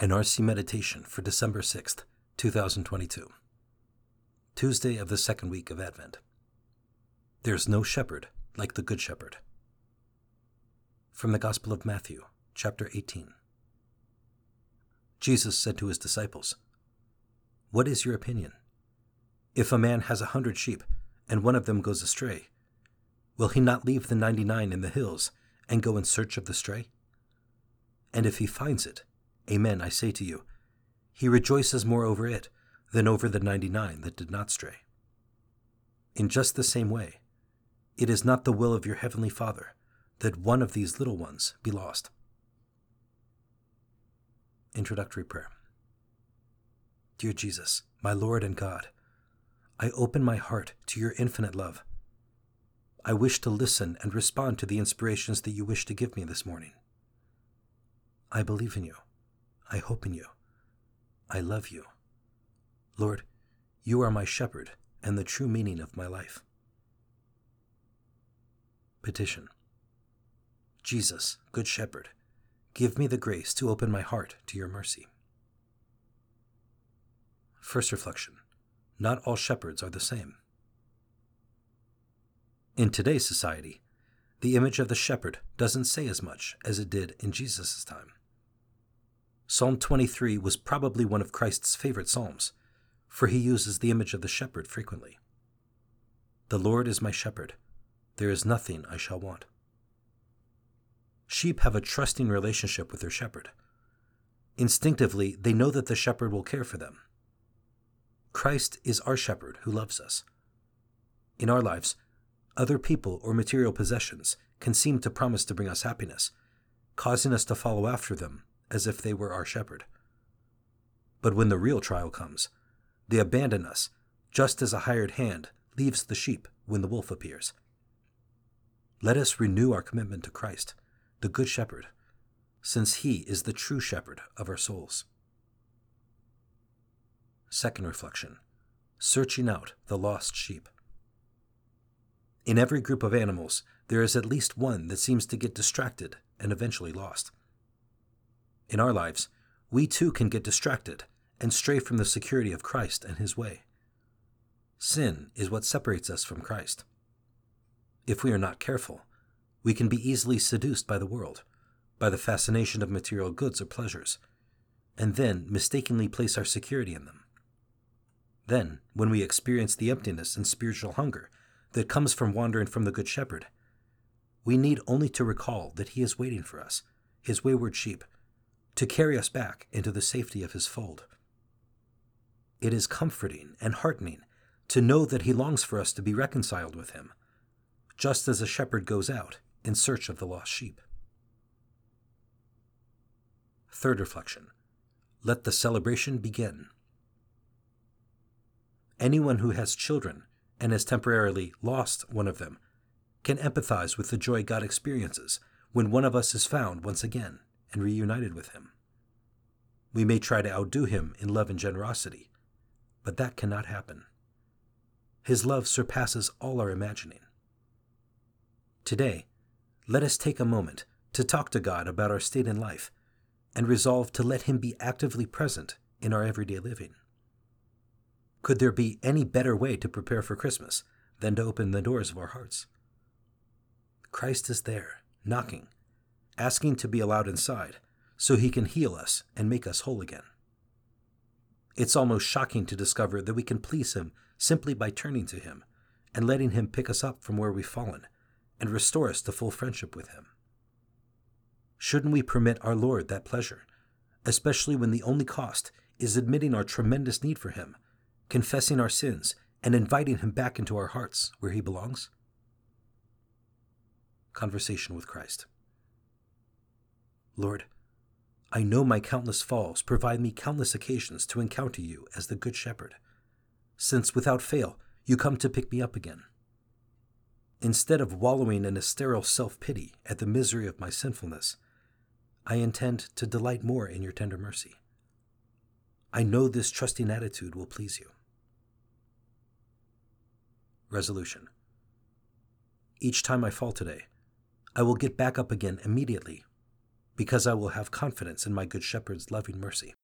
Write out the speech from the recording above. NRC Meditation for December 6th, 2022. Tuesday of the second week of Advent. There's no shepherd like the Good Shepherd. From the Gospel of Matthew, chapter 18. Jesus said to his disciples, "What is your opinion? If a man has 100 sheep and one of them goes astray, will he not leave the 99 in the hills and go in search of the stray? And if he finds it, amen, I say to you, he rejoices more over it than over the 99 that did not stray. In just the same way, it is not the will of your heavenly Father that one of these little ones be lost." Introductory Prayer. Dear Jesus, my Lord and God, I open my heart to your infinite love. I wish to listen and respond to the inspirations that you wish to give me this morning. I believe in you. I hope in you. I love you. Lord, you are my shepherd and the true meaning of my life. Petition. Jesus, Good Shepherd, give me the grace to open my heart to your mercy. First reflection. Not all shepherds are the same. In today's society, the image of the shepherd doesn't say as much as it did in Jesus' time. Psalm 23 was probably one of Christ's favorite psalms, for he uses the image of the shepherd frequently. The Lord is my shepherd. There is nothing I shall want. Sheep have a trusting relationship with their shepherd. Instinctively, they know that the shepherd will care for them. Christ is our shepherd who loves us. In our lives, other people or material possessions can seem to promise to bring us happiness, causing us to follow after them as if they were our shepherd. But when the real trial comes, they abandon us, just as a hired hand leaves the sheep when the wolf appears. Let us renew our commitment to Christ, the Good Shepherd, since he is the true shepherd of our souls. Second reflection, searching out the lost sheep. In every group of animals, there is at least one that seems to get distracted and eventually lost. In our lives, we too can get distracted and stray from the security of Christ and his way. Sin is what separates us from Christ. If we are not careful, we can be easily seduced by the world, by the fascination of material goods or pleasures, and then mistakenly place our security in them. Then, when we experience the emptiness and spiritual hunger that comes from wandering from the Good Shepherd, we need only to recall that he is waiting for us, his wayward sheep, to carry us back into the safety of his fold. It is comforting and heartening to know that he longs for us to be reconciled with him, just as a shepherd goes out in search of the lost sheep. Third reflection. Let the celebration begin. Anyone who has children and has temporarily lost one of them can empathize with the joy God experiences when one of us is found once again and reunited with him. We may try to outdo him in love and generosity, but that cannot happen. His love surpasses all our imagining. Today, let us take a moment to talk to God about our state in life and resolve to let him be actively present in our everyday living. Could there be any better way to prepare for Christmas than to open the doors of our hearts? Christ is there, knocking, asking to be allowed inside so he can heal us and make us whole again. It's almost shocking to discover that we can please him simply by turning to him and letting him pick us up from where we've fallen and restore us to full friendship with him. Shouldn't we permit our Lord that pleasure, especially when the only cost is admitting our tremendous need for him, confessing our sins, and inviting him back into our hearts where he belongs? Conversation with Christ. Lord, I know my countless falls provide me countless occasions to encounter you as the Good Shepherd, since without fail you come to pick me up again. Instead of wallowing in a sterile self-pity at the misery of my sinfulness, I intend to delight more in your tender mercy. I know this trusting attitude will please you. Resolution. Each time I fall today, I will get back up again immediately, because I will have confidence in my Good Shepherd's loving mercy.